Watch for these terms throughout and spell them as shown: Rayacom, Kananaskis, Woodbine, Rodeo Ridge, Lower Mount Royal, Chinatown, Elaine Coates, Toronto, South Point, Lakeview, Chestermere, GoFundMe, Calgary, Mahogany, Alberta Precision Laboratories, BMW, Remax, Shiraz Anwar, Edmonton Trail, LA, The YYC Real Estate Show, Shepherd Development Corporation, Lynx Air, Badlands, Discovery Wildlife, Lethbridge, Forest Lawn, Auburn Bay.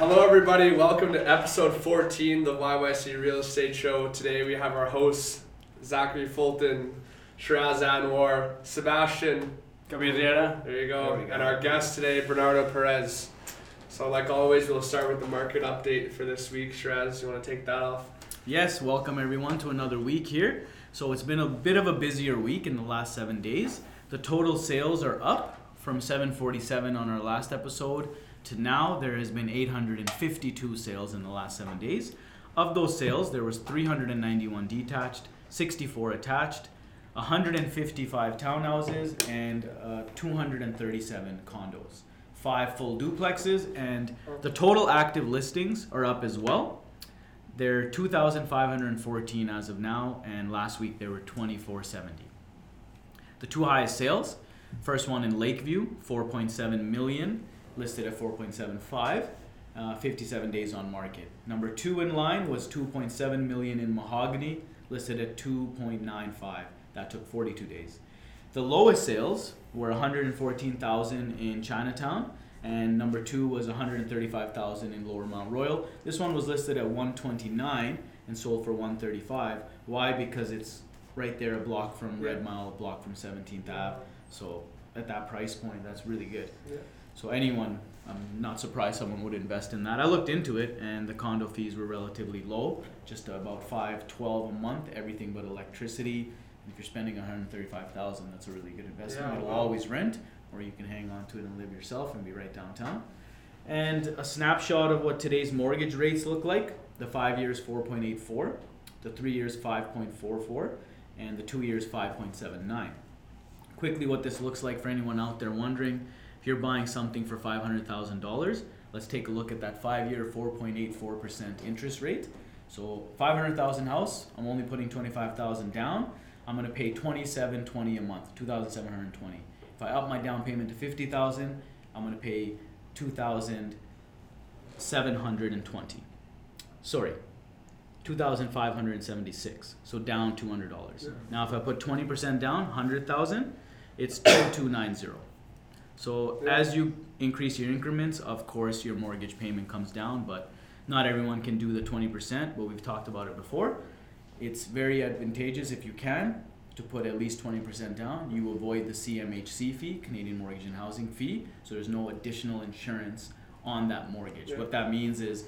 Hello everybody, welcome to episode 14 of the YYC Real Estate Show. Today we have our hosts, Zachary Fulton, Shiraz Anwar, Sebastian. There you go. And our guest today, Bernardo Perez. So like always, we'll start with the market update for this week. Shiraz, you want to take that off? Yes, welcome everyone to another week here. So it's been a bit of a busier week in the last 7 days. The total sales are up from 747 on our last episode to now. There has been 852 sales in the last 7 days. Of those sales, there was 391 detached, 64 attached, 155 townhouses, and 237 condos, 5 full duplexes, and the total active listings are up as well. There are 2,514 as of now, and last week there were 2,470. The two highest sales, first one in Lakeview, 4.7 million, listed at 4.75, 57 days on market. Number two in line was 2.7 million in Mahogany, listed at 2.95. That took 42 days. The lowest sales were 114,000 in Chinatown, and number two was 135,000 in Lower Mount Royal. This one was listed at 129 and sold for 135. Why? Because it's right there, a block from Red Mile, a block from 17th Ave. So at that price point, that's really good. Yeah. So anyone, I'm not surprised someone would invest in that. I looked into it, and the condo fees were relatively low, just about $512 a month, everything but electricity. And if you're spending $135,000, that's a really good investment. It'll always rent, or you can hang on to it and live yourself and be right downtown. And a snapshot of what today's mortgage rates look like. The 5 years, 4.84. The 3 years, 5.44. And the 2 years, 5.79. Quickly, what this looks like for anyone out there wondering. If you're buying something for $500,000, let's take a look at that 5-year 4.84% interest rate. So $500,000 house, I'm only putting $25,000 down. I'm going to pay $2,720 a month, $2,720. If I up my down payment to $50,000, I'm going to pay $2,720. Sorry, $2,576. So down $200. Yeah. Now if I put 20% down, $100,000, it's $2,290. So as you increase your increments, of course, your mortgage payment comes down, but not everyone can do the 20%, but we've talked about it before. It's very advantageous if you can to put at least 20% down. You avoid the CMHC fee, Canadian Mortgage and Housing Fee, so there's no additional insurance on that mortgage. Yeah. What that means is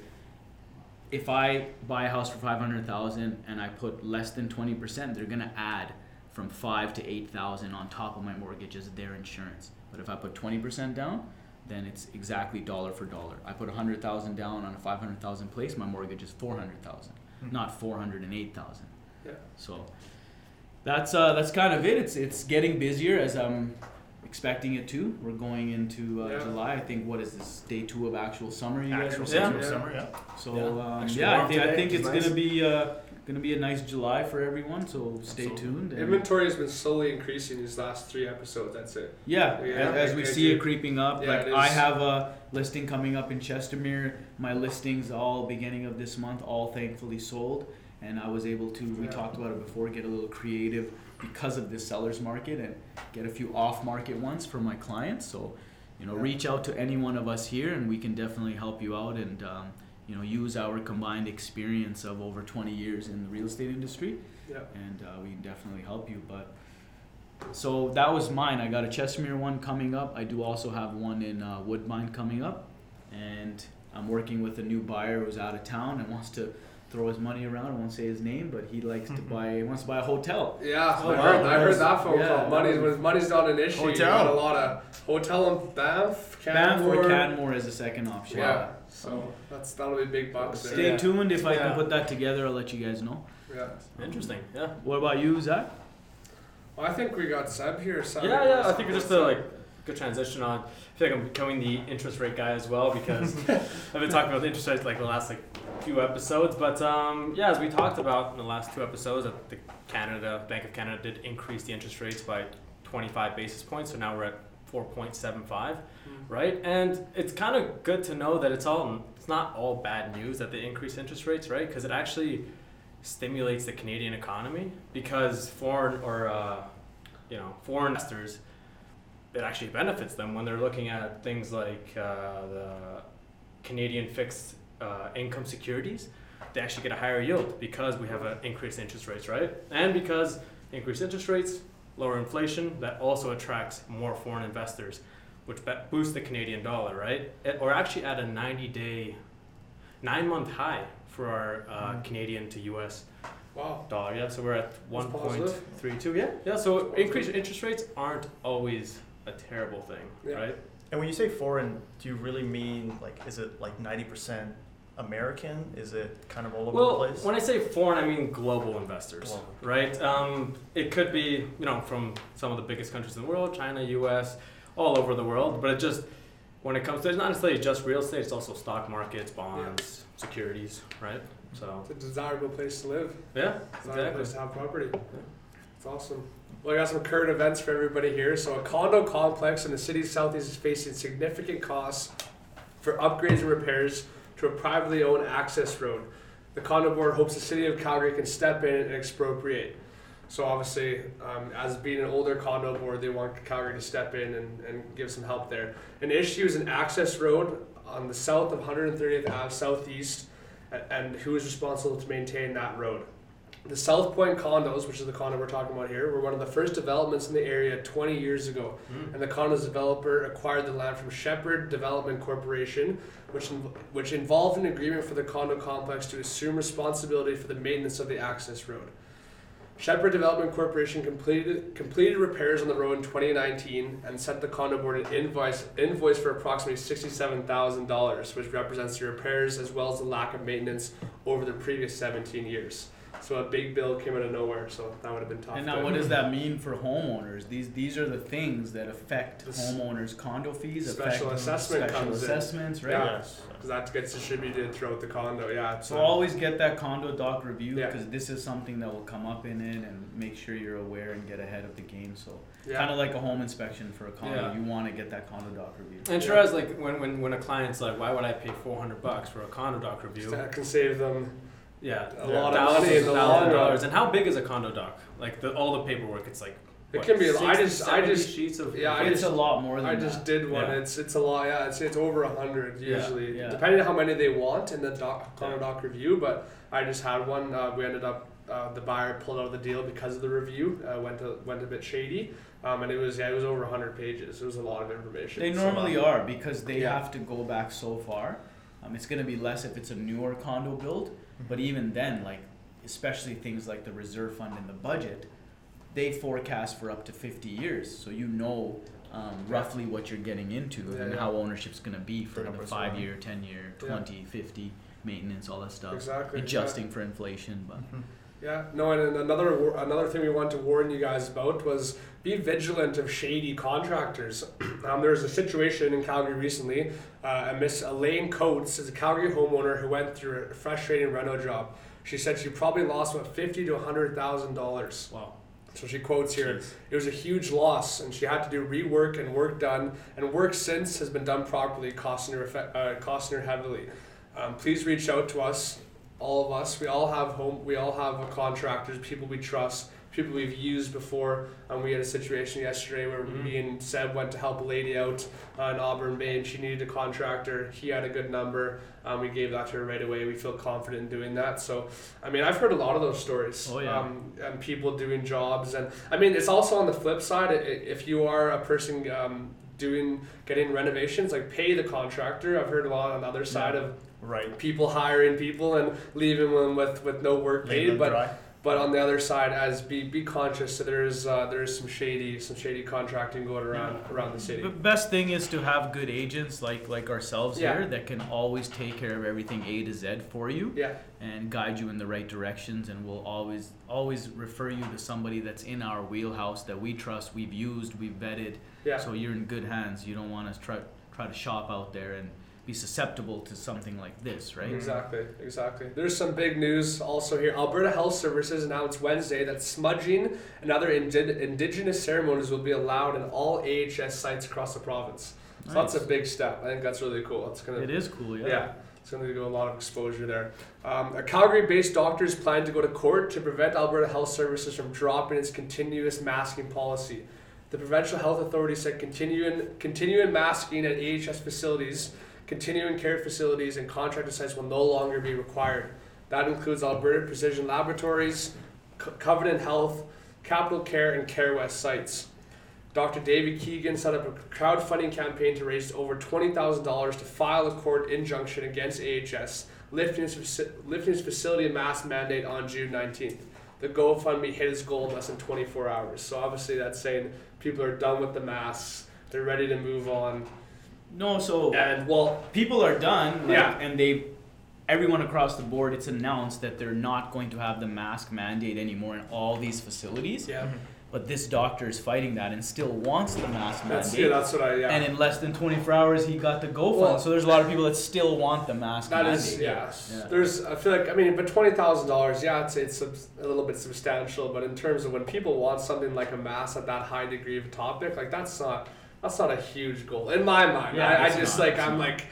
if I buy a house for $500,000 and I put less than 20%, they're gonna add from $5,000 to $8,000 on top of my mortgage as their insurance. But if I put 20% down, then it's exactly dollar for dollar. I put $100,000 down on a $500,000 place, my mortgage is $400,000, not $408,000. Yeah. So that's kind of it. It's getting busier as I'm expecting it to. We're going into July. I think what is this, day 2 of actual summer? Actual summer. So I think it's nice. Gonna be a nice July for everyone, so stay tuned. And inventory has been slowly increasing these last 3 episodes. That's it. As we see it creeping up. I have a listing coming up in Chestermere. My listings all beginning of this month, all thankfully sold, and I was able to. We talked about it before. Get a little creative because of this seller's market and get a few off-market ones for my clients. So, reach out to any one of us here, and we can definitely help you out and. Use our combined experience of over 20 years in the real estate industry, and we can definitely help you. But so that was mine. I got a Chestermere one coming up. I do also have one in Woodbine coming up, and I'm working with a new buyer who's out of town and wants to throw his money around. I won't say his name, but he likes to buy. He wants to buy a hotel. Yeah, I heard that phone call. Money's not an issue. Hotel. You got a lot of hotel in Banff. Banff or Canmore is the second option. Yeah. So that'll be big bucks. Stay tuned. If I can put that together, I'll let you guys know. Yeah. Interesting. Yeah. What about you, Zach? Well, I think we got Seb here. I think we're just good transition on. I feel like I'm becoming the interest rate guy as well because I've been talking about the interest rates the last few episodes. But as we talked about in the last 2 episodes, that the Bank of Canada did increase the interest rates by 25 basis points. So now we're at 4.75, right? And it's kind of good to know that it's not all bad news that they increase interest rates, right? Because it actually stimulates the Canadian economy because foreign investors, it actually benefits them when they're looking at things like the Canadian fixed income securities, they actually get a higher yield because we have increased interest rates, right? And because increased interest rates, lower inflation, that also attracts more foreign investors, which boosts the Canadian dollar, right? Or actually at a 9-month high for our Canadian to US dollar. Yeah, so we're at 1.32. Yeah, yeah. So increased interest rates aren't always a terrible thing, right? And when you say foreign, do you really mean, like, is it like 90% American? Is it kind of all over the place? Well, when I say foreign, I mean global investors, right? It could be, you know, from some of the biggest countries in the world, China, US, all over the world. But it just, when it comes to, it's not necessarily just real estate, it's also stock markets, bonds, securities, right? So it's a desirable place to live. Yeah, desirable place to have property. Yeah. It's awesome. Well, I got some current events for everybody here. So a condo complex in the city's southeast is facing significant costs for upgrades and repairs to a privately owned access road. The condo board hopes the city of Calgary can step in and expropriate. So obviously, as being an older condo board, they want Calgary to step in and give some help there. An issue is an access road on the south of 130th Ave southeast, and who is responsible to maintain that road. The South Point condos, which is the condo we're talking about here, were one of the first developments in the area 20 years ago. And the condo's developer acquired the land from Shepherd Development Corporation, which involved an agreement for the condo complex to assume responsibility for the maintenance of the access road. Shepherd Development Corporation completed repairs on the road in 2019 and sent the condo board an invoice for approximately $67,000, which represents the repairs as well as the lack of maintenance over the previous 17 years. So a big bill came out of nowhere, so that would have been tough. And now what does that mean for homeowners? These are the things that affect homeowners. Condo fees, special assessment comes in. Special assessments, right? Yeah, because that gets distributed throughout the condo, So always get that condo doc review, because this is something that will come up in it, and make sure you're aware and get ahead of the game. So kind of like a home inspection for a condo. You want to get that condo doc review. And sure, as like when a client's like, why would I pay $400 for a condo doc review? That can save them... a lot of $1,000. And how big is a condo doc? Like all the paperwork, it's like what, it can be. I just sheets of. It's a lot more than that. I just did one. Yeah. It's a lot. Yeah, it's over 100 usually, depending on how many they want in the condo doc review. But I just had one. We ended up the buyer pulled out of the deal because of the review. Went a bit shady. And it was over 100 pages. It was a lot of information. They normally are, because they have to go back so far. It's going to be less if it's a newer condo build. But even then, like, especially things like the reserve fund and the budget, they forecast for up to 50 years. So you know roughly what you're getting into and how ownership's going to be for the 5-year, 10-year, 20, 50, maintenance, all that stuff. Exactly. Adjusting for inflation. But and another thing we wanted to warn you guys about was be vigilant of shady contractors. There was a situation in Calgary recently. Miss Elaine Coates is a Calgary homeowner who went through a frustrating reno job. She said she probably lost about $50,000 to $100,000. Wow. So she quotes here, it was a huge loss, and she had to do rework and work done, and work since has been done properly, costing her heavily. Please reach out to us. All of us, we all have contractors, people we trust, people we've used before. We had a situation yesterday where me and Seb went to help a lady out in Auburn Bay, and she needed a contractor. He had a good number. We gave that to her right away. We feel confident in doing that. So, I mean, I've heard a lot of those stories. Oh, yeah. And people doing jobs. And I mean, it's also on the flip side, if you are a person getting renovations, like, pay the contractor. I've heard a lot on the other side of people hiring people and leaving them with no work paid, but on the other side, as be conscious that there's some shady contracting going around the city. The best thing is to have good agents like ourselves here that can always take care of everything A to Z for you and guide you in the right directions, and will always refer you to somebody that's in our wheelhouse that we trust, we've used, we've vetted. Yeah. So you're in good hands. You don't want to try to shop out there and be susceptible to something like this, right? Exactly. There's some big news also here. Alberta Health Services announced Wednesday that smudging and other indigenous ceremonies will be allowed in all AHS sites across the province. So that's a big step. I think that's really cool. It is cool, yeah. It's going to do a lot of exposure there. A Calgary-based doctor's plan to go to court to prevent Alberta Health Services from dropping its continuous masking policy. The Provincial Health Authority said continuing masking at AHS facilities continuing care facilities and contracted sites will no longer be required. That includes Alberta Precision Laboratories, Covenant Health, Capital Care, and CareWest sites. Dr. David Keegan set up a crowdfunding campaign to raise over $20,000 to file a court injunction against AHS, lifting its facility mask mandate on June 19th. The GoFundMe hit its goal in less than 24 hours. So obviously that's saying people are done with the masks, they're ready to move on. No, so and, well, people are done, like, yeah, and they, everyone across the board, it's announced that they're not going to have the mask mandate anymore in all these facilities. Yeah. Mm-hmm. But this doctor is fighting that and still wants the mask mandate. That's what I. And in less than 24 hours, he got the GoFundMe. Well, so there's a lot of people that still want the mask mandate. That is, yeah. There's, I feel like, I mean, but $20,000, yeah, it's a little bit substantial. But in terms of when people want something like a mask at that high degree of topic, like that's not a huge goal in my mind. Yeah, I'm not.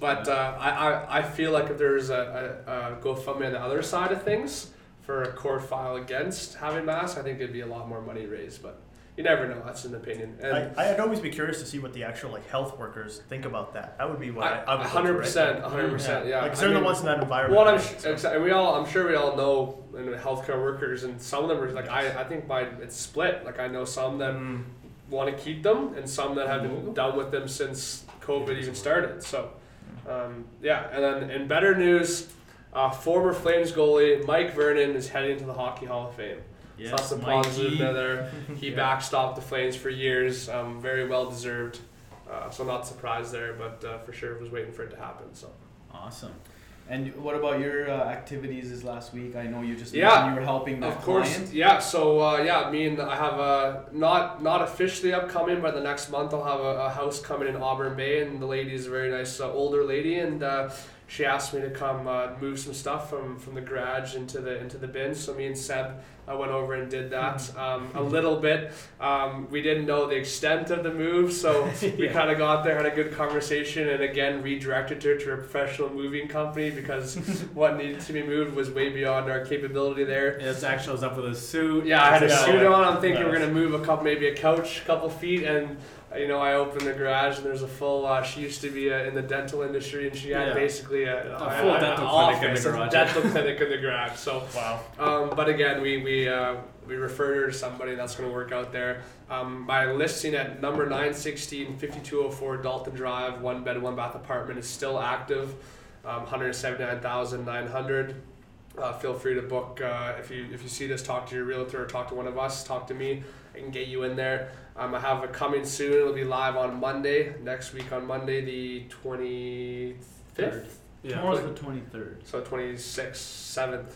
But I feel like if there's a GoFundMe on the other side of things for a court file against having masks, I think there'd be a lot more money raised, but you never know. That's an opinion. And I'd always be curious to see what the actual like health workers think about that. That would be what I would 100%, 100%, yeah. Like, they're the ones in that environment. Well, I'm sure we all know, and healthcare workers, and some of them are like, yes. I think it's split. Like I know some that want to keep them, and some that have been done with them since COVID even started. So, and then in better news, former Flames goalie Mike Vernon is heading to the Hockey Hall of Fame. Yes, so that's the positive there. He backstopped the Flames for years. Very well deserved. So not surprised there, but for sure was waiting for it to happen. So awesome. And what about your activities this last week? I know you just mentioned you were helping that client. Yeah, so me and I have a not officially upcoming, but the next month I'll have a house coming in Auburn Bay, and the lady is a very nice older lady, and she asked me to come move some stuff from the garage into the bin. So me and Seb, I went over and did that a little bit. We didn't know the extent of the move, so we kind of got there, had a good conversation, and again redirected her to a professional moving company because what needed to be moved was way beyond our capability there. Yeah, Zach shows up with a suit. Yeah, I had a suit on. I'm thinking we're gonna move a couple feet, and you know, I opened the garage and there's a full, she used to be in the dental industry, and she had basically a dental clinic in the garage. So, wow. But again, we referred her to somebody that's going to work out there. My listing at number 916, 5204 Dalton Drive, 1-bed, 1-bath apartment is still active, $179,900. Feel free to book, if you see this, talk to your realtor or talk to one of us, talk to me. I can get you in there. I have it coming soon. It'll be live on Monday, next week on Monday, the 25th? Yeah. Tomorrow's the 23rd. So 27th,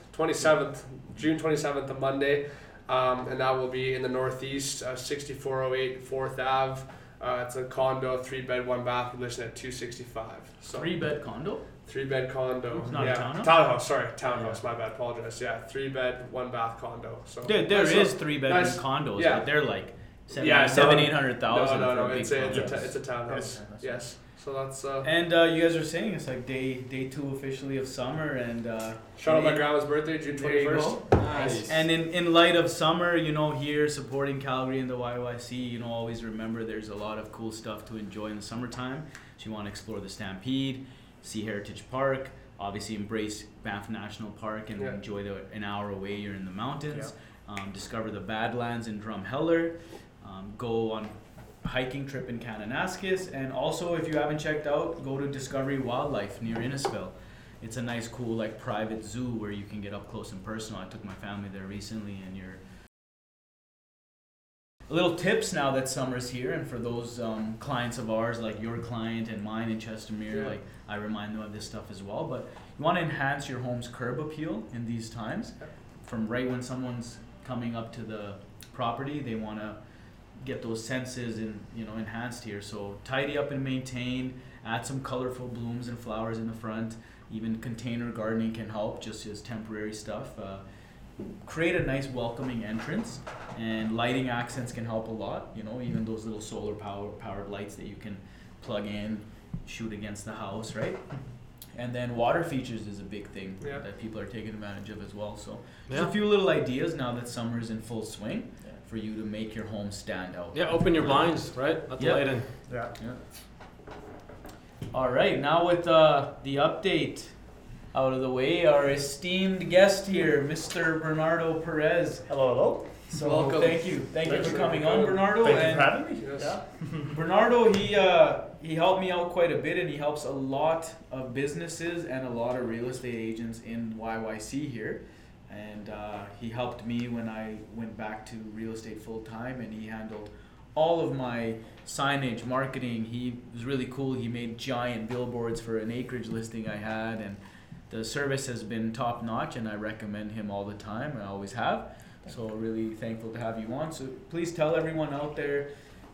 June 27th, a Monday. And that will be in the Northeast, 6408 4th Ave. It's a condo, 3-bed, 1-bath. We're listing at 265. So 3-bed condo? 3-bed condo. It's not a townhouse? Townhouse, sorry. Townhouse, my bad. Apologize. Yeah, 3-bed, 1-bath condo. So There is 3-bedroom condos, but they're like... 700,000. No. It's a townhouse. Yes. So that's. And you guys are saying it's like day 2 officially of summer, and. Shout out my grandma's birthday, June 21st. Nice. And in light of summer, you know, here supporting Calgary and the YYC, you know, always remember there's a lot of cool stuff to enjoy in the summertime. So you want to explore the Stampede, see Heritage Park, obviously embrace Banff National Park, and enjoy an hour away. You're in the mountains. Yeah. Discover the Badlands in Drumheller. Go on a hiking trip in Kananaskis, and also if you haven't checked out, go to Discovery Wildlife near Innisfil. It's a nice, cool, like private zoo where you can get up close and personal. I took my family there recently, and you're little tips now that summer's here, and for those clients of ours, like your client and mine in Chestermere, like I remind them of this stuff as well. But you want to enhance your home's curb appeal in these times. From right when someone's coming up to the property, they want to get those senses and enhanced here. So tidy up and maintain, add some colorful blooms and flowers in the front. Even container gardening can help, just as temporary stuff. Create a nice welcoming entrance, and lighting accents can help a lot. Even those little solar powered lights that you can plug in, shoot against the house, right? And then water features is a big thing that people are taking advantage of as well. So just a few little ideas now that summer is in full swing for you to make your home stand out. Yeah, open your blinds, right? Let the light in. Yeah. All right, now with the update out of the way, our esteemed guest here, Mr. Bernardo Perez. Hello, hello. So welcome. Thank you for coming on, Bernardo. Thank you for having me. Yes. Yeah. Bernardo, he helped me out quite a bit, and he helps a lot of businesses and a lot of real estate agents in YYC here. And he helped me when I went back to real estate full time, and he handled all of my signage, marketing. He was really cool. He made giant billboards for an acreage listing I had, and the service has been top notch, and I recommend him all the time. I always have. So really thankful to have you on. So please tell everyone out there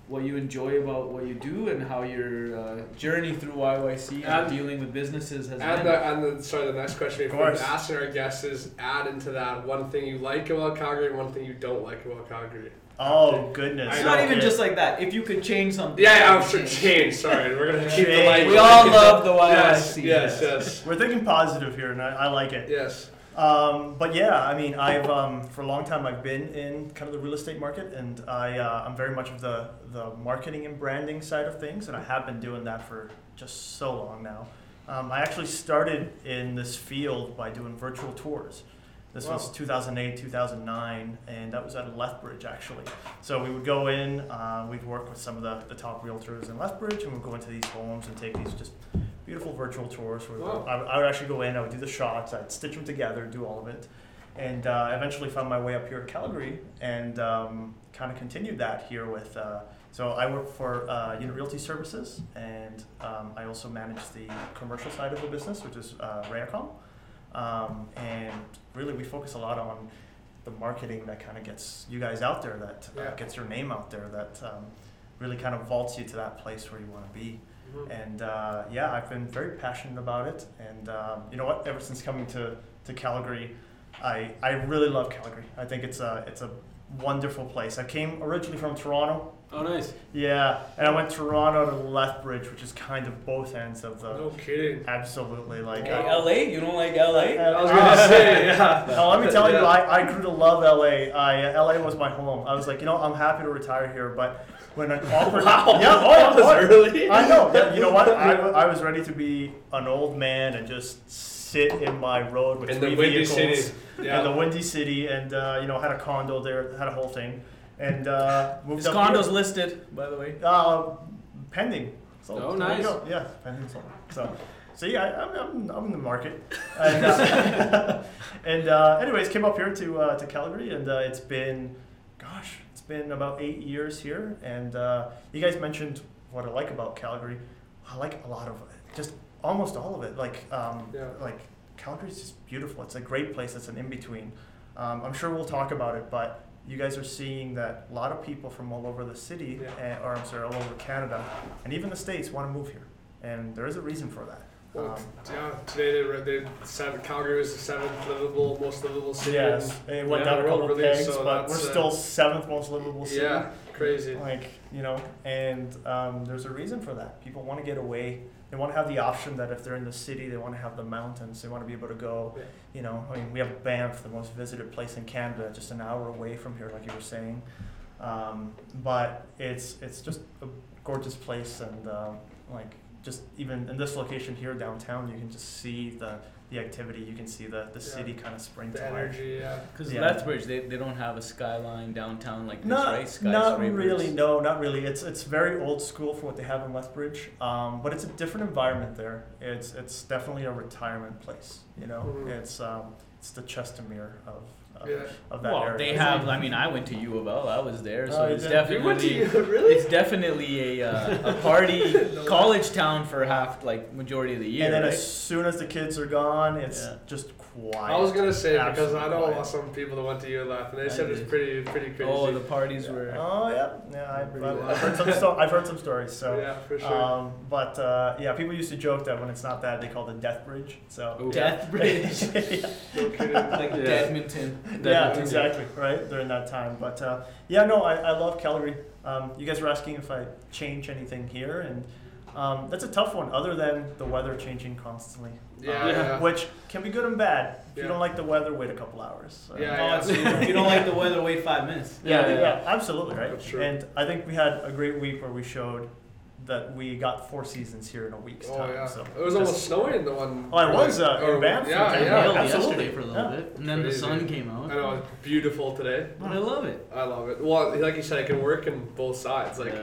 what you enjoy about what you do and how your journey through YYC and dealing with businesses has been. The next question we've been asking our guests is add into that one thing you like about Calgary and one thing you don't like about Calgary. Oh, goodness. It's not even just like that. If you could change something. Yeah, I'm sure change. Sorry. We're going to keep the light. We all love the YYC. Yes. We're thinking positive here, and I like it. Yes. But yeah, I mean, I've for a long time I've been in kind of the real estate market, and I'm very much of the marketing and branding side of things, and I have been doing that for just so long now. I actually started in this field by doing virtual tours. This was 2008, 2009, and that was at Lethbridge, actually. So we would go in, we'd work with some of the top realtors in Lethbridge, and we'd go into these homes and take these just beautiful virtual tours. I would actually go in, I would do the shots, I'd stitch them together, do all of it, and eventually found my way up here at Calgary, and kind of continued that here with, so I work for Unit Realty Services, and I also manage the commercial side of the business, which is Rayacom. And really we focus a lot on the marketing that kind of gets you guys out there, that gets your name out there, that really kind of vaults you to that place where you want to be. Mm-hmm. And I've been very passionate about it, and you know what, ever since coming to Calgary, I really love Calgary. I think it's a wonderful place. I came originally from Toronto. Oh, nice. Yeah, and I went Toronto to Lethbridge, which is kind of both ends of the... No kidding. Absolutely. Like LA? You don't like LA? I was going to say, yeah. No, let me tell you, I grew to love LA. LA was my home. I was like, you know, I'm happy to retire here, but when I offered... Wow, yeah, that was early. I know. Yeah, you know what? I was ready to be an old man and just sit in my road with three vehicles. In the Windy City, and, you know, had a condo there, had a whole thing. And moved his up condo's here. Listed, by the way. Pending. So, oh, nice. Yeah, pending. So yeah, I'm in the market. And, anyways, came up here to Calgary, and it's been about 8 years here. And you guys mentioned what I like about Calgary. I like a lot of it, just almost all of it. Like Calgary's just beautiful. It's a great place. It's an in between. I'm sure we'll talk about it, but you guys are seeing that a lot of people from all over the city, all over Canada, and even the States want to move here. And there is a reason for that. Well, today they said Calgary was the most livable city. Yes, it went down a couple of pegs, but we're still 7th most livable city. Yeah, crazy. Like, you know, and there's a reason for that. People want to get away. They want to have the option that if they're in the city, they want to have the mountains. They want to be able to go, you know, I mean, we have Banff, the most visited place in Canada, just an hour away from here, like you were saying. But it's just a gorgeous place, and just even in this location here downtown, you can just see the activity. You can see the city kind of spring to life. The energy, Because Lethbridge, they don't have a skyline downtown like this, right? Skyscrapers. Not really. No, not really. It's very old school for what they have in Lethbridge. But it's a different environment there. It's definitely a retirement place. You know, it's the Chestermere of that area. They have. I mean, I went to U of L. I was there, so it's definitely it's definitely a party college town for majority of the year. And then as soon as the kids are gone, it's just quiet. I was gonna say because I know some people that went to U of L, and they said it's pretty crazy. Oh, the parties were. Oh yeah. I've heard some. I've heard some stories. So yeah, for sure. But people used to joke that when it's not that, they call it Death Bridge. So Death Bridge. Like Edmonton. Yeah, exactly, right, during that time. But I love Calgary. You guys were asking if I change anything here, and that's a tough one other than the weather changing constantly. Which can be good and bad. If you don't like the weather, wait a couple hours. If you don't like the weather, wait 5 minutes. Absolutely, right? Sure. And I think we had a great week where we showed that we got four seasons here in a week's time. Oh, yeah. So it was almost snowing in the one. Well, it was in Banff. Yeah, absolutely. For a little bit. And then the sun came out. I know, it's beautiful today. But I love it. I love it. Well, like you said, I can work in both sides. Like,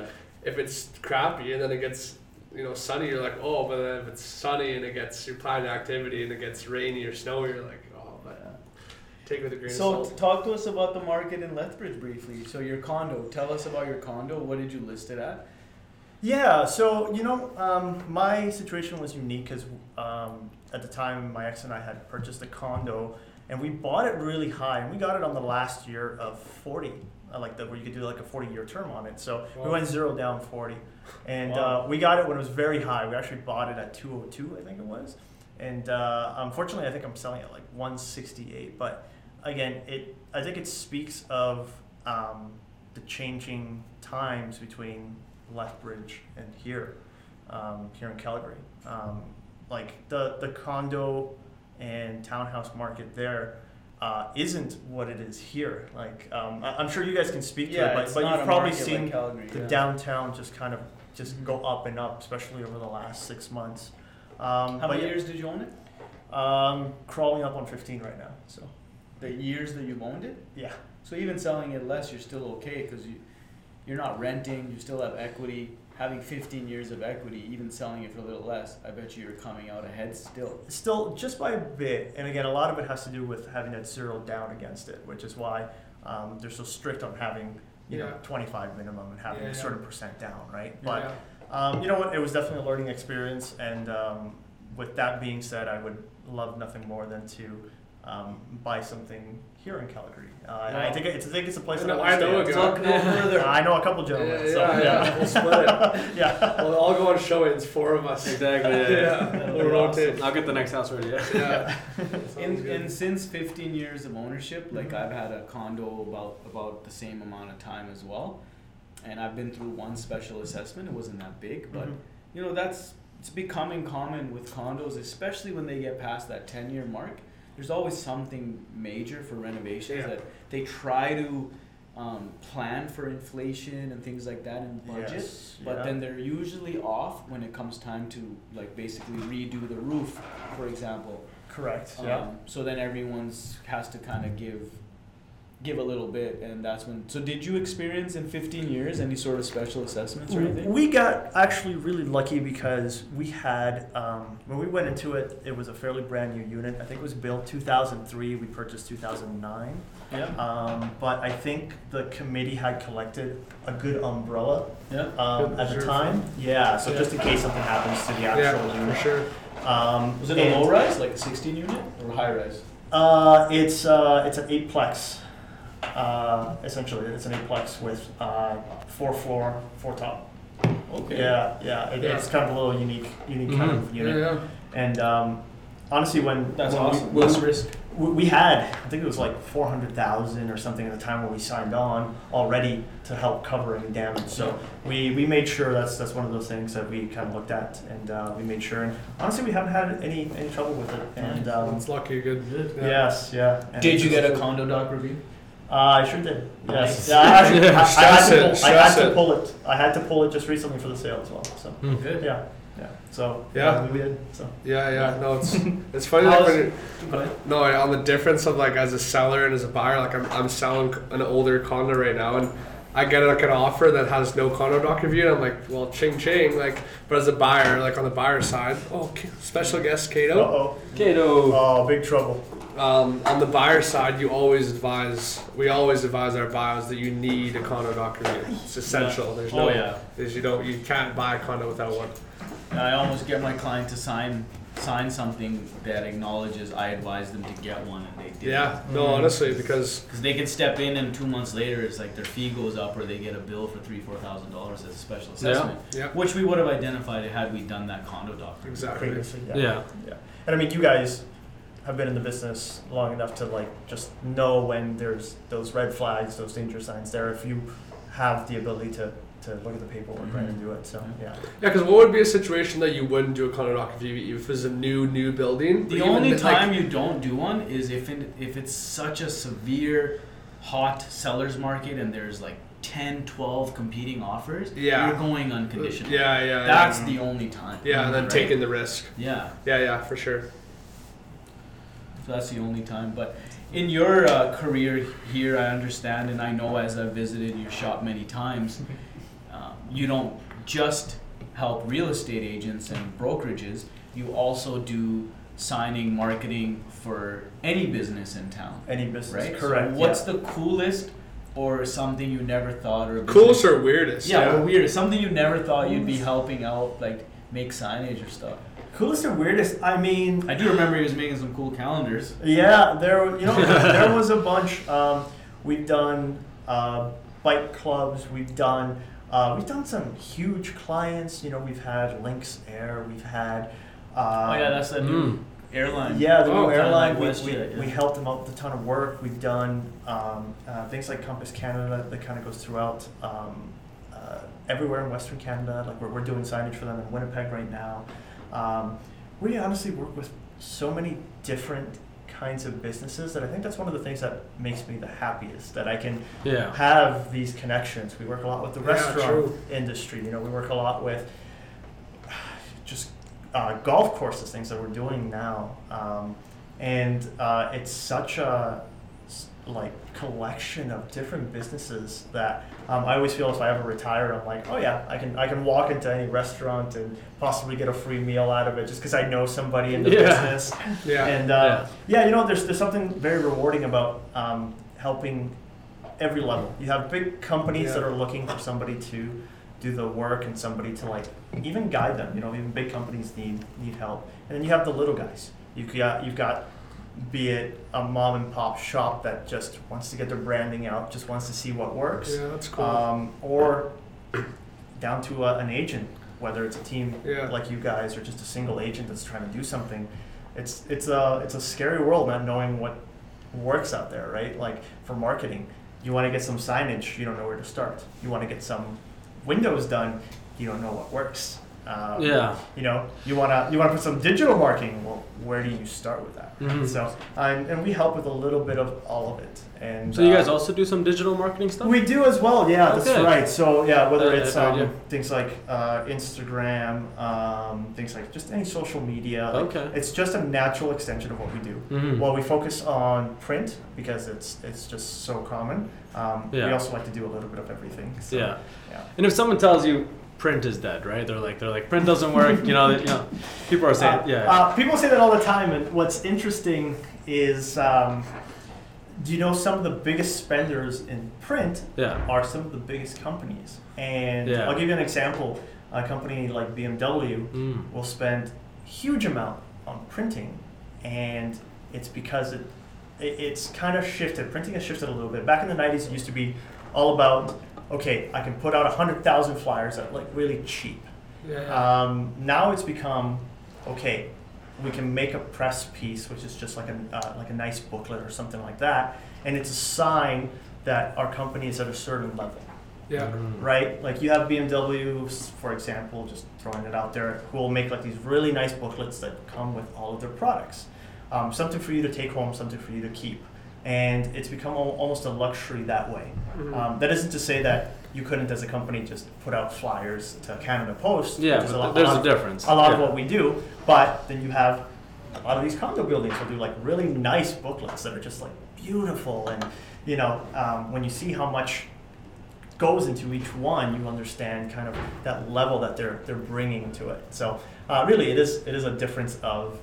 if it's crappy and then it gets, you know, sunny, you're like, oh, but then if it's sunny and it gets, you're planning activity and it gets rainy or snowy, you're like, oh, but take it with a grain of salt. So talk to us about the market in Lethbridge briefly. So your condo, tell us about your condo. What did you list it at? Yeah, so, you know, my situation was unique because at the time my ex and I had purchased a condo and we bought it really high and we got it on the last year of 40, where you could do like a 40-year term on it. So we went 0 down 40 and we got it when it was very high. We actually bought it at 202, I think it was. And unfortunately, I think I'm selling it at like 168. But again, I think it speaks of the changing times between Lethbridge and here in Calgary. The condo and townhouse market there isn't what it is here. Like I'm sure you guys can speak to it, but you've probably seen like Calgary, downtown just kind of go up and up, especially over the last 6 months. How many years did you own it? Crawling up on 15 right now. So the years that you owned it? Yeah. So even selling it less, you're still okay because you're not renting, you still have equity. Having 15 years of equity, even selling it for a little less, I bet you you're coming out ahead still. Still, just by a bit. And again, a lot of it has to do with having that 0 down against it, which is why they're so strict on having, you know, 25 minimum and having a certain percent down, right? Yeah. But you know what, it was definitely a learning experience. And with that being said, I would love nothing more than to buy something here in Calgary. And I think it's a place that I want to stay. I know a couple gentlemen. Yeah. We'll split it. We'll all go on show-ins, 4 of us. Exactly. We'll rotate. I'll get the next house ready. And since 15 years of ownership, like I've had a condo about the same amount of time as well, and I've been through one special assessment. It wasn't that big, but you know it's becoming common with condos, especially when they get past that 10-year mark. There's always something major for renovations that they try to plan for inflation and things like that in budget, but then they're usually off when it comes time to like basically redo the roof, for example. Correct. So then everyone's has to kind of give a little bit, and that's when. So did you experience in 15 years any sort of special assessments or anything? We got actually really lucky because we had when we went into it, it was a fairly brand new unit. I think it was built 2003. We purchased 2009. Yeah. But I think the committee had collected a good umbrella. Yeah. At the time. Yeah. So just in case something happens to the actual unit. For sure. Was it a low rise, like a 16 unit, or a high rise? It's an 8-plex. Essentially, it's an 8-plex with 4 floor, 4 top. Okay. Yeah. It's kind of a little unique kind of unit. Yeah. And honestly, when awesome. Less risk. We had, I think it was like 400,000 or something at the time when we signed on already to help cover any damage. So we made sure that's one of those things that we kind of looked at, and we made sure. And honestly, we haven't had any trouble with it. And that's lucky. Good. Yeah. Yes. Yeah. And did you get a condo doc review? I sure did. Yes. Nice. I had to pull it. I had to pull it just recently for the sale as well. So good. Yeah. So we did. So No, it's funny. On the difference of like as a seller and as a buyer, like I'm selling an older condo right now, and I get like an offer that has no condo doc review, and I'm like, well, ching. Like, but as a buyer, like on the buyer side, special guest Cato. Cato. Oh, big trouble. On the buyer side, we always advise our buyers that you need a condo doc review. It's essential. Yeah. There's you can't buy a condo without one. I almost get my client to sign something that acknowledges I advised them to get one, and they did. Yeah, no, honestly, because they could step in and 2 months later, it's like their fee goes up or they get a bill for $3,000-$4,000 as a special assessment, which we would have identified had we done that condo doc review. Exactly. Yeah. And I mean, you guys have been in the business long enough to like just know when there's those red flags, those danger signs there. If you have the ability to look at the paperwork and do it, so because what would be a situation that you wouldn't do a condo doc review if it's a new building? The only time you don't do one is if it's such a severe hot seller's market and there's like 10, 12 competing offers, you're going unconditional. That's the only time. Taking the risk. For sure. So that's the only time. But in your career here, I understand, and I know as I've visited your shop many times, you don't just help real estate agents and brokerages. You also do signing, marketing for any business in town. Any business, right? Correct. So what's the coolest or something you never thought? Or coolest or weirdest? Or weirdest. Something you never thought you'd be helping out, like make signage or stuff. Coolest or weirdest? I mean, I do remember he was making some cool calendars. Yeah, there was a bunch. We've done bike clubs. We've done some huge clients. You know, we've had Lynx Air. We've had. That's that new airline. Yeah, the new airline. We helped them out with a ton of work. We've done things like Compass Canada that kind of goes throughout everywhere in Western Canada. Like we're doing signage for them in Winnipeg right now. We honestly work with so many different kinds of businesses that I think that's one of the things that makes me the happiest, that I can have these connections. We work a lot with the restaurant industry. You know, we work a lot with just golf courses, things that we're doing now. It's such a collection of different businesses that I always feel if I ever retire, I'm like, I can walk into any restaurant and possibly get a free meal out of it just because I know somebody in the business. There's something very rewarding about helping every level. You have big companies that are looking for somebody to do the work and somebody to even guide them. You know, even big companies need help. And then you have the little guys. You've got be it a mom and pop shop that just wants to get their branding out, just wants to see what works. Yeah, that's cool. Or down to an agent, whether it's a team like you guys or just a single agent that's trying to do something. It's a scary world not knowing what works out there, right? Like for marketing, you want to get some signage, you don't know where to start. You want to get some windows done, you don't know what works. You wanna put some digital marketing. Well, where do you start with that? Mm-hmm. So, and we help with a little bit of all of it. And so you guys also do some digital marketing stuff? We do as well. Yeah, okay. That's right. So whether it's things like Instagram, things like just any social media. It's just a natural extension of what we do. Mm-hmm. While we focus on print because it's just so common. We also like to do a little bit of everything. So, And if someone tells you print is dead, right? They're like print doesn't work. People are saying people say that all the time. And what's interesting is, do you know some of the biggest spenders in print are some of the biggest companies? And I'll give you an example. A company like BMW will spend huge amount on printing, and it's because it's kind of shifted. Printing has shifted a little bit. Back in the 90s, it used to be all about, okay, I can put out 100,000 flyers at really cheap. Now it's become, okay, we can make a press piece, which is just like a nice booklet or something like that, and it's a sign that our company is at a certain level. Right? Like you have BMW, for example, just throwing it out there, who will make these really nice booklets that come with all of their products. Something for you to take home, something for you to keep. And it's become almost a luxury that way. Mm-hmm. That isn't to say that you couldn't, as a company, just put out flyers to Canada Post. There's a difference. A lot of what we do, but then you have a lot of these condo buildings will do really nice booklets that are just beautiful. And when you see how much goes into each one, you understand kind of that level that they're bringing to it. So really, it is a difference of.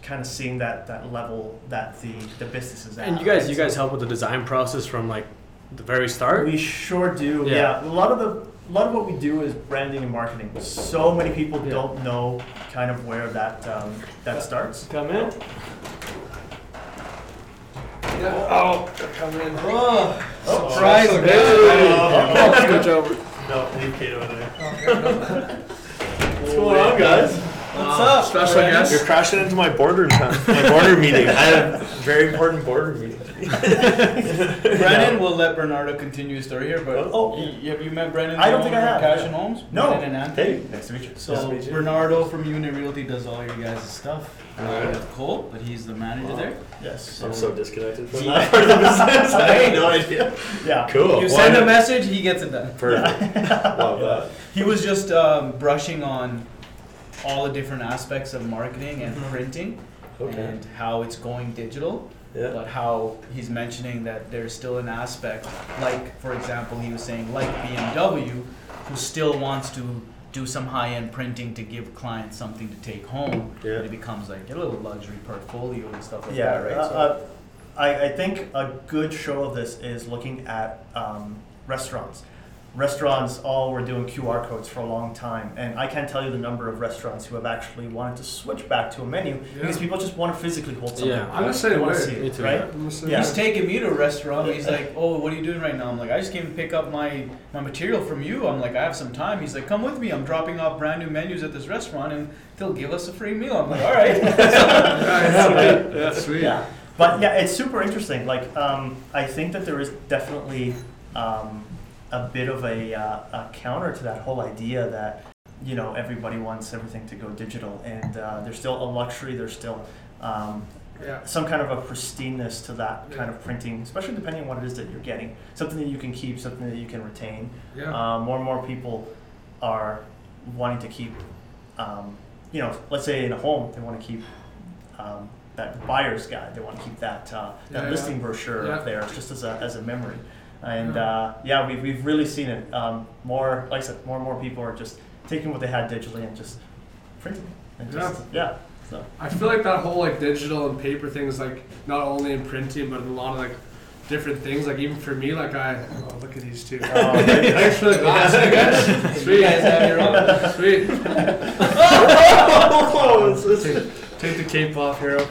Kind of seeing that level that the business is at. And you guys help with the design process from the very start? We sure do. Yeah. A lot of what we do is branding and marketing. So many people don't know kind of where that starts. Come in. Yeah. Come in. Oh, surprise! Hey. Switch over. No, leave Kato in there. What's going on, guys? What's up? Special guest. You're crashing into my border meeting. I had a very important border meeting. Brennan, we'll let Bernardo continue his story here, but have you met Brennan? I don't think I have. Cash and Homes? No. Hey, nice to meet you. So Bernardo from Unit Realty does all your guys' stuff. With Cole, but he's the manager there. Yes. So I'm so disconnected from that part of the business. I had no idea. Yeah. Cool. You send a message, he gets it done. Perfect. Love that. He was just brushing on all the different aspects of marketing and printing and how it's going digital. Yeah. But how he's mentioning that there's still an aspect, like, for example, he was saying, like BMW, who still wants to do some high-end printing to give clients something to take home. Yeah. And it becomes like a little luxury portfolio and stuff like that, right? I think a good show of this is looking at restaurants. Restaurants all were doing QR codes for a long time, and I can't tell you the number of restaurants who have actually wanted to switch back to a menu because people just want to physically hold something. Yeah, I'm the same way. He's taking me to a restaurant. He's like, "Oh, what are you doing right now?" I'm like, "I just came to pick up my material from you." I'm like, "I have some time." He's like, "Come with me. I'm dropping off brand new menus at this restaurant, and they'll give us a free meal." I'm like, "All right." That's sweet. Yeah, but yeah, it's super interesting. Like, I think that there is definitely a bit of a counter to that whole idea that, you know, everybody wants everything to go digital, and there's still a luxury, there's still some kind of a pristineness to that kind of printing, especially depending on what it is that you're getting. Something that you can keep, something that you can retain. Yeah. More and more people are wanting to keep, you know, let's say in a home, they want to keep that buyer's guide. They want to keep that that listing brochure up there just as a memory. And we've really seen it. More, like I said, more and more people are just taking what they had digitally and just printing it. And So I feel like that whole like digital and paper thing is like not only in printing but in a lot of like different things. Like even for me, like look at these two. Thanks for the glass, I guess. Sweet, you guys have your own. Sweet. Take the cape off, hero.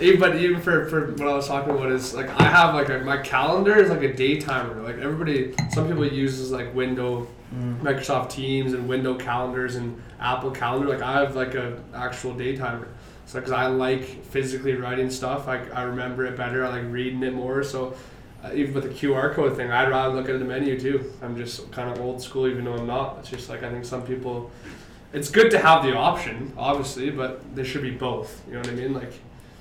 Even for what I was talking about is like I have like my calendar is like a day timer. Like everybody, some people uses like Windows, Microsoft Teams, and Windows calendars and Apple Calendar. Like I have like a actual day timer. So because I like physically writing stuff, I remember it better. I like reading it more. So even with the QR code thing, I'd rather look at the menu too. I'm just kind of old school, even though I'm not. It's just like I think some people. It's good to have the option, obviously, but there should be both. You know what I mean? Like,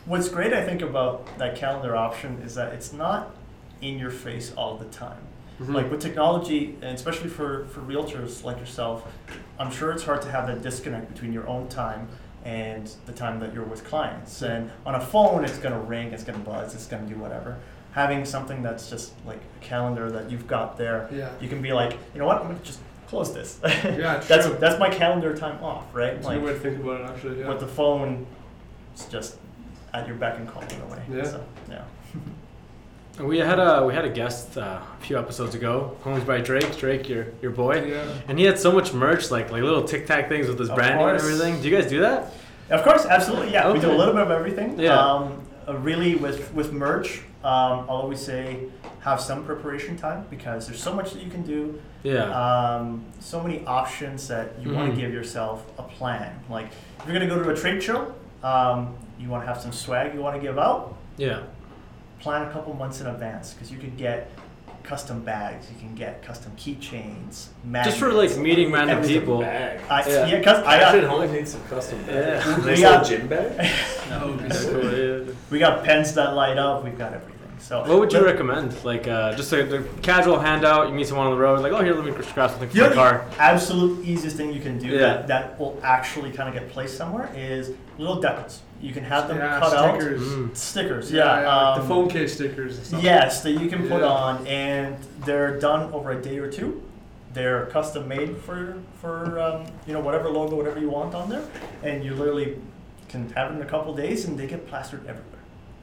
what's great, I think, about that calendar option is that it's not in your face all the time. Mm-hmm. Like with technology, and especially for realtors like yourself, I'm sure it's hard to have that disconnect between your own time and the time that you're with clients. And on a phone, it's going to ring, it's going to buzz, it's going to do whatever. Having something that's just like a calendar that you've got there, you can be like, you know what, I'm going to just close this. That's my calendar time off, right? That's a good way to think about it, actually. Yeah. With the phone, it's just at your beck and call in a way. Yeah. So, yeah. We had a guest a few episodes ago, Homes by Drake. Drake, your boy. Yeah. And he had so much merch, like little Tic Tac things with his branding and everything. Do you guys do that? Of course, absolutely. Yeah, we do a little bit of everything. Yeah. Really, with merch, I'll always say have some preparation time because there's so much that you can do. Yeah. So many options that you want to give yourself a plan. Like if you're going to go to a trade show, you want to have some swag you want to give out. Yeah. Plan a couple months in advance because you could get custom bags, you can get custom keychains, magnets. Just for like meeting random people. I should only need some custom bags. Yeah. We got gym bags. No, we got pens that light up. We've got everything. So what would you recommend? Like just a casual handout. You meet someone on the road, like, oh, here, let me grab something for the car. Absolute easiest thing you can do that will actually kind of get placed somewhere is little decals. You can have them cut stickers. Out. Stickers. Yeah. Like the phone case stickers and stuff. Yes, that you can put on, and they're done over a day or two. They're custom made for you know, whatever logo, whatever you want on there, and you literally can have them in a couple days, and they get plastered everywhere.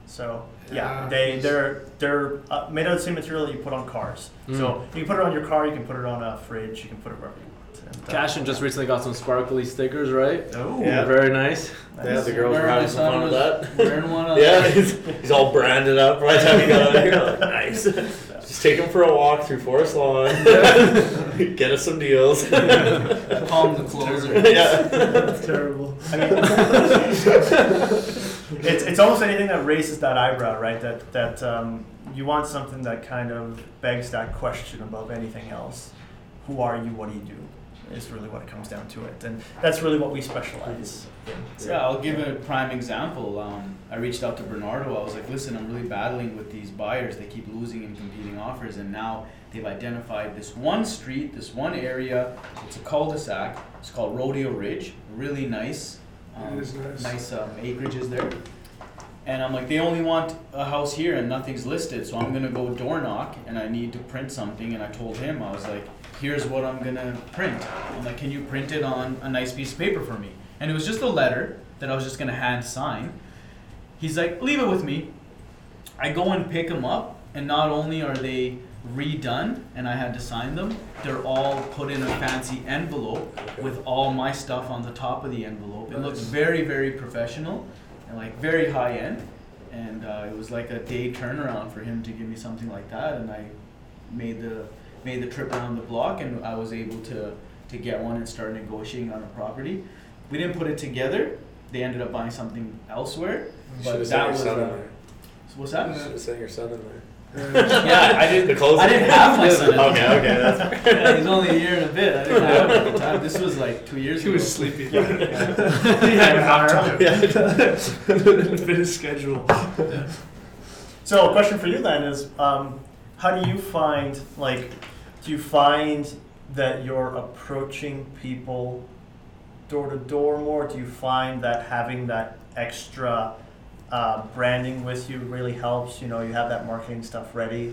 So they're made out of the same material that you put on cars. So you can put it on your car, you can put it on a fridge, you can put it wherever you want. Cashin just recently got some sparkly stickers, right? Oh, yeah. Very nice. Yeah, the girls were having some fun with that. Wearing one of he's all branded up by the time he got out of here. Like, nice. Just take him for a walk through Forest Lawn. Get us some deals. Palm the closer. It's terrible. I mean, It's almost anything that raises that eyebrow, right? That you want something that kind of begs that question above anything else. Who are you? What do you do? Is really what it comes down to it, and that's really what we specialize in. So. Yeah, I'll give a prime example. I reached out to Bernardo. I was like, listen, I'm really battling with these buyers. They keep losing in competing offers, and now they've identified this one street, this one area. It's a cul-de-sac. It's called Rodeo Ridge. Really nice. Nice acreages there. And I'm like, they only want a house here and nothing's listed, so I'm going to go door knock and I need to print something. And I told him, I was like, here's what I'm going to print. I'm like, can you print it on a nice piece of paper for me? And it was just a letter that I was just going to hand sign. He's like, leave it with me. I go and pick them up, and not only are they redone and I had to sign them, they're all put in a fancy envelope with all my stuff on the top of the envelope. It looks very, very professional. Like very high end, and it was like a day turnaround for him to give me something like that, and I made the trip around the block, and I was able to get one and start negotiating on a property. We didn't put it together. They ended up buying something elsewhere. But that was what's that? You should have sent your son in there. Yeah, I didn't have my son. Okay, that's right. Yeah, he's only a year and a bit. I didn't have him at the time. This was like 2 years ago. He was sleepy. Yeah. He didn't fit his schedule. Yeah. So, a question for you then is, how do you find, that you're approaching people door to door more? Do you find that having that extra branding with you really helps? You have that marketing stuff ready,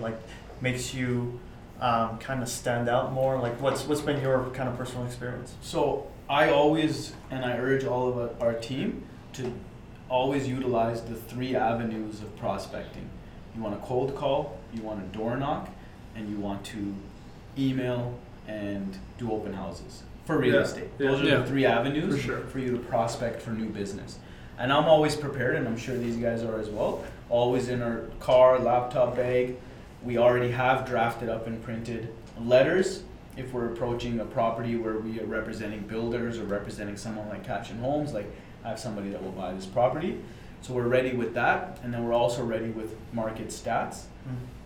makes you kind of stand out more. What's been your kind of personal experience? So I urge all of our team to always utilize the three avenues of prospecting. You want a cold call, you want a door knock, and you want to email and do open houses for real estate. Those are the three avenues for you to prospect for new business. And I'm always prepared, and I'm sure these guys are as well, always in our car, laptop bag. We already have drafted up and printed letters. If we're approaching a property where we are representing builders or representing someone like Caption Homes, I have somebody that will buy this property. So we're ready with that, and then we're also ready with market stats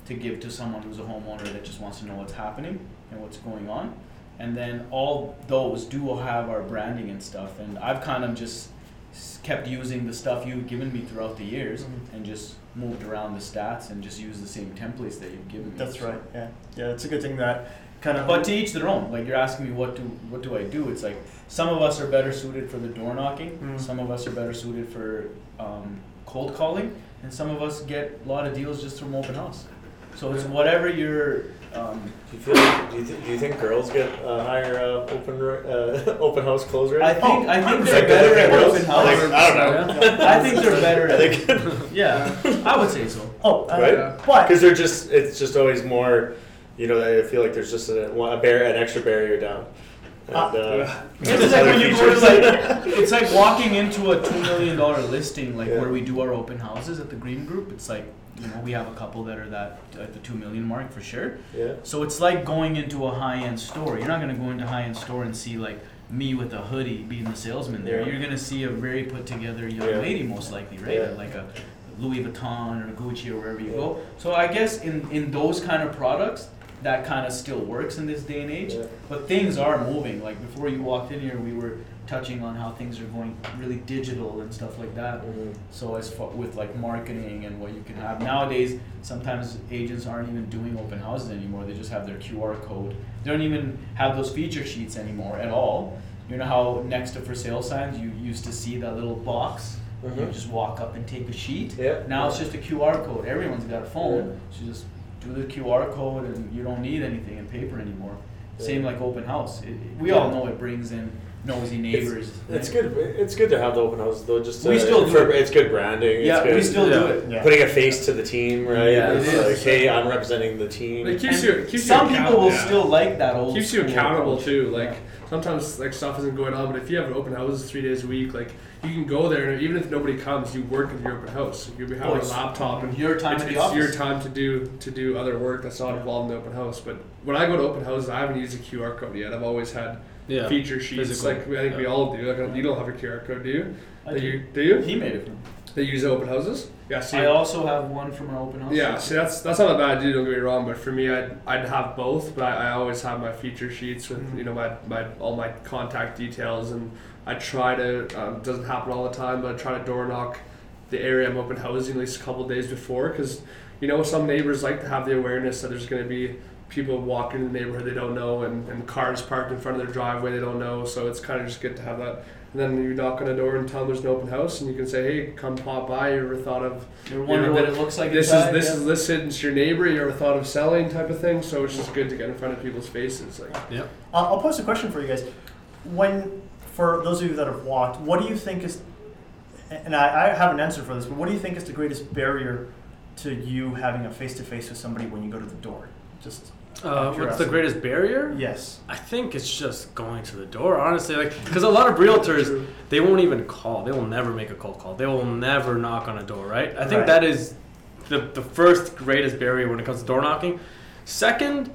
to give to someone who's a homeowner that just wants to know what's happening and what's going on. And then all those do have our branding and stuff, and I've kind of just kept using the stuff you've given me throughout the years and just moved around the stats and just used the same templates that you've given me. That's right, yeah. Yeah, it's a good thing that kind of... But to each their own. You're asking me what do I do? It's like some of us are better suited for the door knocking, some of us are better suited for cold calling, and some of us get a lot of deals just from open house. So it's whatever your... Do you think girls get higher open house close rate? I think they're better at open house. I don't know. I think they're better at. Yeah, I would say so. Oh, right. Why? Because it's just always more. I feel like there's just an extra barrier down. And, it's like when you go it's like walking into a $2 million listing, where we do our open houses at the Green Group. It's like. We have a couple that are at the 2 million mark for sure. Yeah. So it's like going into a high-end store. You're not going to go into a high-end store and see me with a hoodie being the salesman there. Yeah. You're going to see a very put-together young lady most likely, right? Yeah. Like a Louis Vuitton or Gucci or wherever you go. So I guess in those kind of products, that kind of still works in this day and age. Yeah. But things are moving. Before you walked in here, we were touching on how things are going really digital and stuff like that. Mm-hmm. So as far with marketing and what you can have nowadays, sometimes agents aren't even doing open houses anymore. They just have their QR code. They don't even have those feature sheets anymore at all. You know how next to for sale signs you used to see that little box. Mm-hmm. You just walk up and take a sheet. Yep. Now it's just a QR code. Everyone's got a phone. Yep. So just do the QR code and you don't need anything in paper anymore. Yep. Same like open house. We all know it brings in nosy neighbors. It's good. It's good to have the open house, though. Just to, we still do it. It's good branding. Yeah, we still do it. Yeah. Putting a face to the team, right? Yeah, it's hey, I'm representing the team. It keeps you. Some people will still like that old. Keeps you accountable too. Sometimes stuff isn't going on, but if you have an open house 3 days a week, you can go there, and even if nobody comes, you work with your open house. You have a laptop, and your time it's your time to do other work that's not involved in the open house. But when I go to open houses, I haven't used a QR code yet. I've always had. Yeah. Feature sheets, I think we all do. You don't have a QR code, do you? I do. Do you? He made it. They use the open houses. Yeah, see, I also have one from our open house. Yeah, see, that's not a bad idea, don't get me wrong, but for me, I'd have both, but I always have my feature sheets with, you know, my all my contact details, and I try to, doesn't happen all the time, but I try to door knock the area I'm open housing at least a couple of days before, because, you know, some neighbors like to have the awareness that there's going to be people walking in the neighborhood they don't know, and cars parked in front of their driveway they don't know, so it's kind of just good to have that. And then you knock on a door and tell them there's an open house, and you can say, hey, come pop by, you ever thought of... You ever wonder what it looks like inside? This is listed, it's your neighbor, you ever thought of selling, type of thing, so it's just good to get in front of people's faces. Like, yeah. I'll post a question for you guys. When, for those of you that have walked, what do you think is... And I have an answer for this, but what do you think is the greatest barrier to you having a face-to-face with somebody when you go to the door? Just... what's the greatest barrier? Yes. I think it's just going to the door, honestly. Like, because a lot of realtors, they won't even call. They will never make a cold call. They will never knock on a door, right? I think that is the first greatest barrier when it comes to door knocking. Second,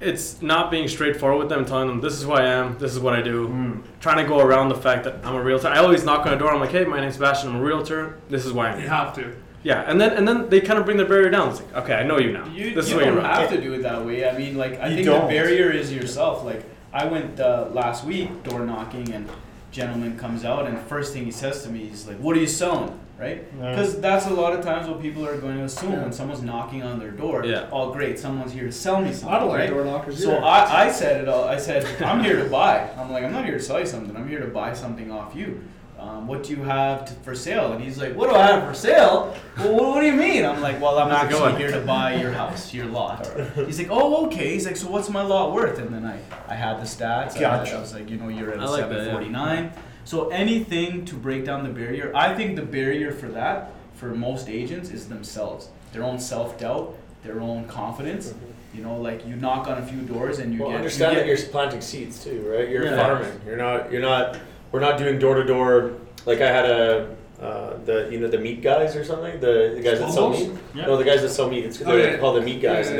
it's not being straightforward with them and telling them, this is who I am, this is what I do. Trying to go around the fact that I'm a realtor. I always knock on a door. I'm like, hey, my name's Sebastian. I'm a realtor. This is why I'm here. You have to. Yeah, and then they kind of bring the barrier down. It's like, okay, I know you now. You don't have to do it that way. I mean, like, I think the barrier is yourself. Like, I went last week door knocking, and gentleman comes out, and the first thing he says to me is like, "What are you selling?" Right? Because that's a lot of times what people are going to assume when someone's knocking on their door. Yeah. Oh, great, someone's here to sell me something. I don't like door knockers. So I said it all. I said, I'm here to buy. I'm like, I'm not here to sell you something. I'm here to buy something off you. What do you have for sale? And he's like, what do I have for sale? Well, what do you mean? I'm like, well, I'm actually here to buy your house, your lot. He's like, oh, okay. He's like, so what's my lot worth? And then I had the stats. Gotcha. I was like, you know, you're at a 749. That, yeah. So anything to break down the barrier. I think the barrier for that, for most agents, is themselves. Their own self-doubt, their own confidence. You know, like, you knock on a few doors and you get... Well, understand that you're planting seeds too, right? You're farming. You're not... We're not doing door to door. Like, I had the meat guys or something. The guys that sell meat. Yeah. No, the guys that sell meat. It's called the meat guys, and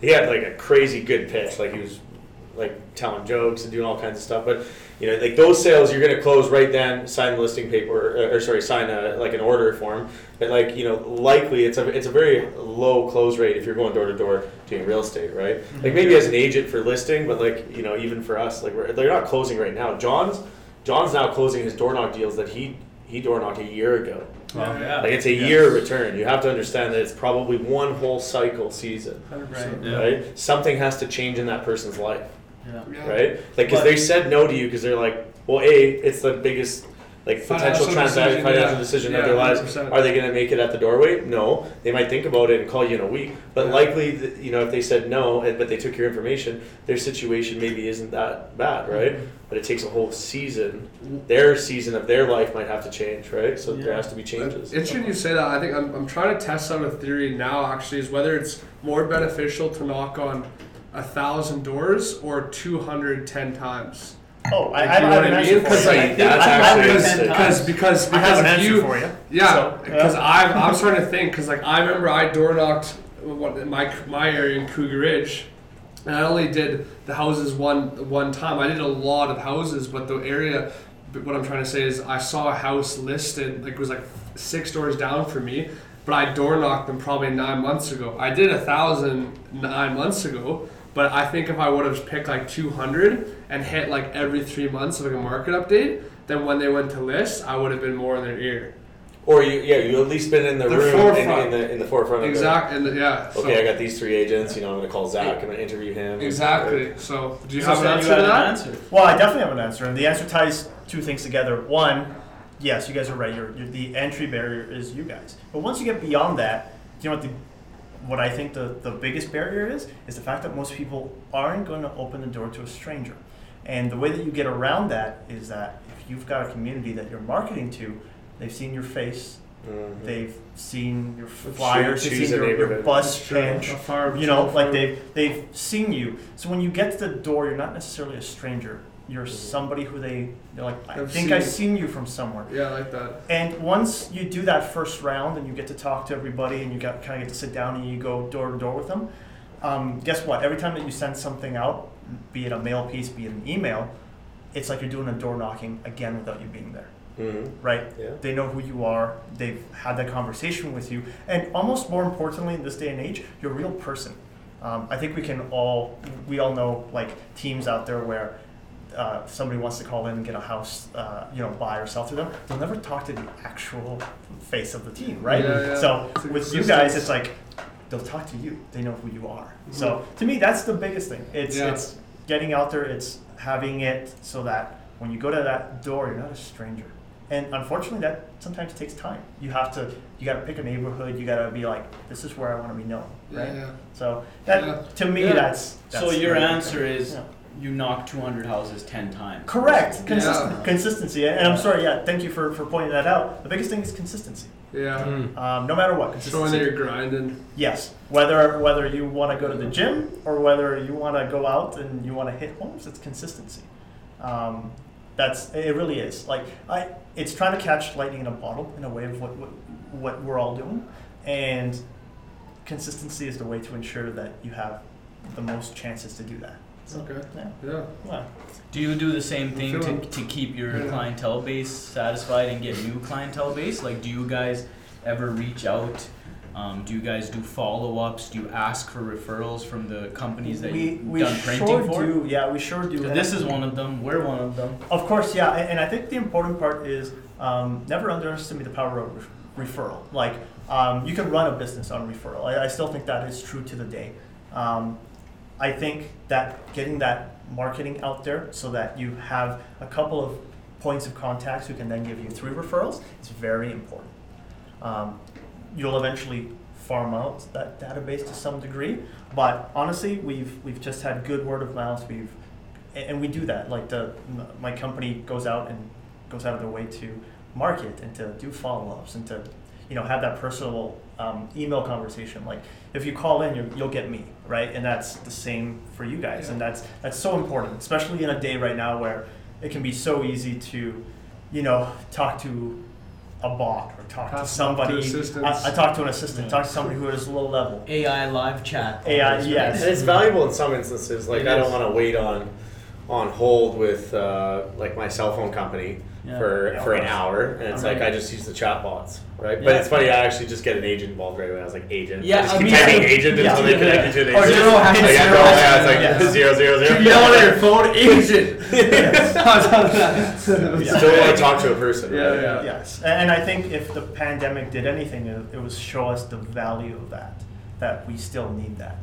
they had like a crazy good pitch. Like, he was like telling jokes and doing all kinds of stuff. But you know, like, those sales, you're gonna close right then. Sign the listing paper, sign an order form. But like, you know, likely it's a very low close rate if you're going door to door doing real estate, right? Mm-hmm. Like, maybe as an agent for listing, but like, you know, even for us, like, they're not closing right now. John's now closing his door knock deals that he door knocked a year ago. Wow. Yeah. Like, it's a year return. You have to understand that it's probably one whole cycle season. Right? Something has to change in that person's life. Yeah. Right? Like, because they said no to you because they're like, well, it's the biggest like potential transaction, financial decision of their lives. 100%. Are they going to make it at the doorway? No. They might think about it and call you in a week. But likely, you know, if they said no, but they took your information, their situation maybe isn't that bad, right? Mm-hmm. But it takes a whole season. Their season of their life might have to change, right? So there has to be changes. Interesting you say that. I think I'm trying to test out a theory now, actually, is whether it's more beneficial to knock on 1,000 doors or 210 times. Oh, I know what I mean? Because I have an answer for you. Yeah, because I'm starting to think, because like, I remember I door knocked my area in Cougar Ridge, and I only did the houses one time. I did a lot of houses, but the area, what I'm trying to say is, I saw a house listed, like, it was like 6 doors down from me, but I door knocked them probably 9 months ago. I did 1,000 9 months ago. But I think if I would have picked like 200 and hit like every 3 months of like a market update, then when they went to list, I would have been more in their ear. Or you at least been in the room in the forefront. Exactly. Okay, so, I got these 3 agents. You know, I'm gonna call Zach. I'm gonna interview him. Exactly. Right. So do you have an answer to that? Well, I definitely have an answer, and the answer ties 2 things together. One, yes, you guys are right. You're the entry barrier is you guys. But once you get beyond that, you know what What I think the biggest barrier is the fact that most people aren't going to open the door to a stranger. And the way that you get around that is that if you've got a community that you're marketing to, they've seen your face, they've seen your flyers, they've seen your bus bench, you know, like they've seen you. So when you get to the door, you're not necessarily a stranger. You're somebody who they're like, I've seen you from somewhere. Yeah, I like that. And once you do that first round and you get to talk to everybody and you kind of get to sit down and you go door to door with them, guess what? Every time that you send something out, be it a mail piece, be it an email, it's like you're doing a door knocking again without you being there. Mm-hmm. Right? Yeah. They know who you are. They've had that conversation with you. And almost more importantly in this day and age, you're a real person. I think we all know like teams out there where if somebody wants to call in and get a house, buy or sell to them, they'll never talk to the actual face of the team, right? Yeah, yeah. So with you guys, it's like, they'll talk to you. They know who you are. Mm-hmm. So to me, that's the biggest thing. It's getting out there. It's having it so that when you go to that door, you're not a stranger. And unfortunately, that sometimes takes time. You got to pick a neighborhood. You got to be like, this is where I want to be known, right? Yeah, yeah. So that, to me, that's. So your answer is. Yeah. You knock 200 houses 10 times. Correct. Consistency. And I'm sorry, thank you for pointing that out. The biggest thing is consistency. Yeah. Mm. No matter what. Consistency. Showing that you're grinding. Yes. Whether you want to go to the gym or whether you want to go out and you want to hit homes, it's consistency. It really is. Like it's trying to catch lightning in a bottle in a way of what we're all doing. And consistency is the way to ensure that you have the most chances to do that. Okay. Yeah. Do you do the same thing to keep your clientele base satisfied and get new clientele base? Like, do you guys ever reach out? Do you guys do follow-ups? Do you ask for referrals from the companies that you've done printing for? We sure do. This is one of them. We're one of them. Of course, yeah. And I think the important part is never underestimate the power of referral. Like, you can run a business on referral. I still think that is true to the day. I think that getting that marketing out there so that you have a couple of points of contacts who can then give you 3 referrals is very important. You'll eventually farm out that database to some degree, but honestly, we've just had good word of mouth. We do that. Like my company goes out of their way to market and to do follow-ups and to have that personal email conversation. Like if you call in, you'll get me, right? And that's the same for you guys. Yeah. And that's so important, especially in a day right now where it can be so easy to, talk to a bot or talk to somebody. I talk to an assistant, talk to somebody who is low level. AI live chat. AI, yes. And it's valuable in some instances. Like I don't want to wait on hold with my cell phone company for an hour, and it's I just use the chat bots, right? Yeah. But it's funny, I actually just get an agent involved right away. I was like, agent. Yeah, I mean, agent until they connect you to an agent. Or zero has zero. It's like 000. You yell at your phone, agent. You still want to talk to a person. Right? Yeah. Yes, and I think if the pandemic did anything, it was show us the value of that we still need that.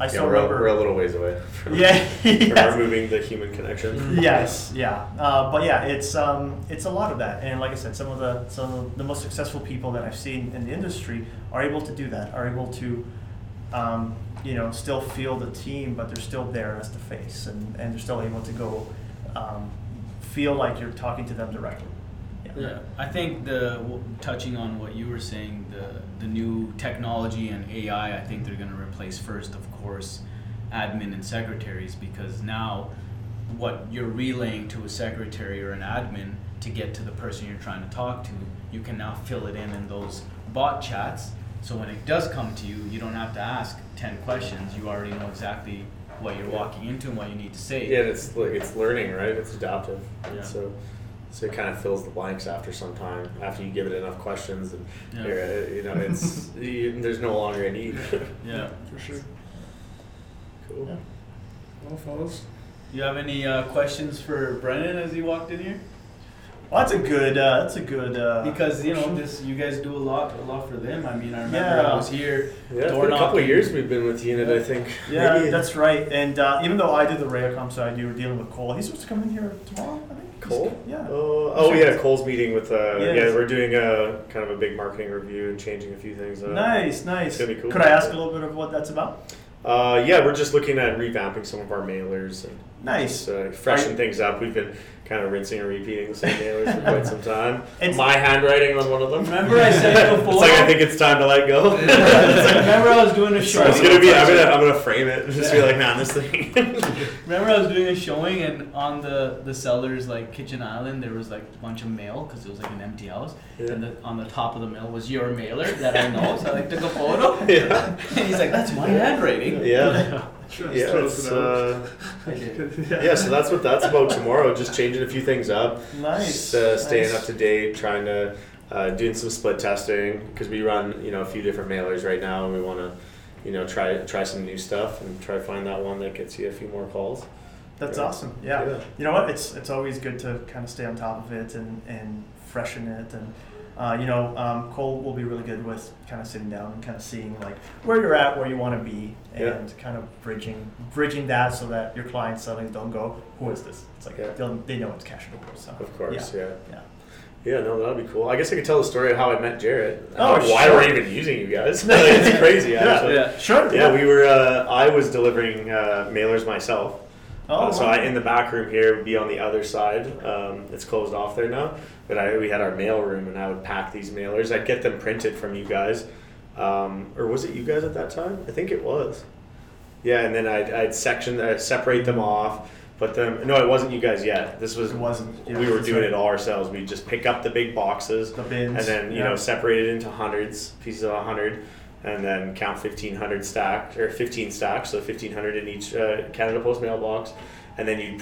I still remember we're a little ways away from, from removing the human connection. Yes, yeah. But yeah, it's a lot of that. And like I said, some of the most successful people that I've seen in the industry are able to do that, are able to still feel the team, but they're still there as the face and they're still able to go feel like you're talking to them directly. Yeah, I think touching on what you were saying, the new technology and AI, I think they're going to replace first, of course, admin and secretaries, because now what you're relaying to a secretary or an admin to get to the person you're trying to talk to, you can now fill it in those bot chats. So when it does come to you, you don't have to ask 10 questions. You already know exactly what you're walking into and what you need to say. Yeah, it's learning, right? It's adaptive. Yeah. So it kind of fills the blanks after some time, after you give it enough questions, and it's there's no longer a need. Yeah, for sure. Cool. Yeah. Well, fellas, you have any questions for Brennan as he walked in here? Well, that's a good because you guys do a lot for them. I mean, I remember I was here. Yeah, it's been a couple of years we've been with Unit, I think. Yeah, that's right. And even though I did the Rayacom side, you were dealing with Cole. He's supposed to come in here tomorrow, I think. Cole? Yeah. Cole's meeting with we're doing a kind of a big marketing review and changing a few things. Nice. It's gonna be cool. Could I ask a little bit of what that's about? We're just looking at revamping some of our mailers and nice. Just, freshen things up. We've been kind of rinsing and repeating the same mailers for quite some time. It's my handwriting on one of them. Remember I said before? It's I think it's time to let go. Remember I was doing a showing. It's gonna be. I'm gonna frame it and just be like, man, this thing. Remember I was doing a showing and on the seller's kitchen island there was a bunch of mail because it was an empty house and on the top of the mail was your mailer that I know, so I took a photo. Yeah. And he's like, that's my handwriting. Yeah. Sure, yeah, it's, yeah, so that's what that's about tomorrow. Just changing a few things up. Nice. Staying up to date, trying to doing some split testing because we run a few different mailers right now, and we want to try some new stuff and try to find that one that gets you a few more calls. That's awesome. Yeah. You know what? It's always good to kind of stay on top of it and freshen it and. Cole will be really good with kind of sitting down and kind of seeing like where you're at, where you want to be, and kind of bridging that so that your clients suddenly don't go, who is this? It's like they know it's Cash Door. So. Of course, yeah, no, that'll be cool. I guess I could tell the story of how I met Jared. Why we're even using you guys? It's crazy. Actually. Yeah, sure. Yeah, we were. I was delivering mailers myself. So I, in the back room here would be on the other side. It's closed off there now. But we had our mail room, and I would pack these mailers. I'd get them printed from you guys. Or was it you guys at that time? I think it was. Yeah, and then I'd separate them off, put them... No, it wasn't you guys yet. It wasn't. Yeah, we were doing it all ourselves. We'd just pick up the big boxes. The bins. And then, separate it into hundreds, pieces of 100, and then count 15 stacks, so 1,500 in each Canada Post mailbox. And then you'd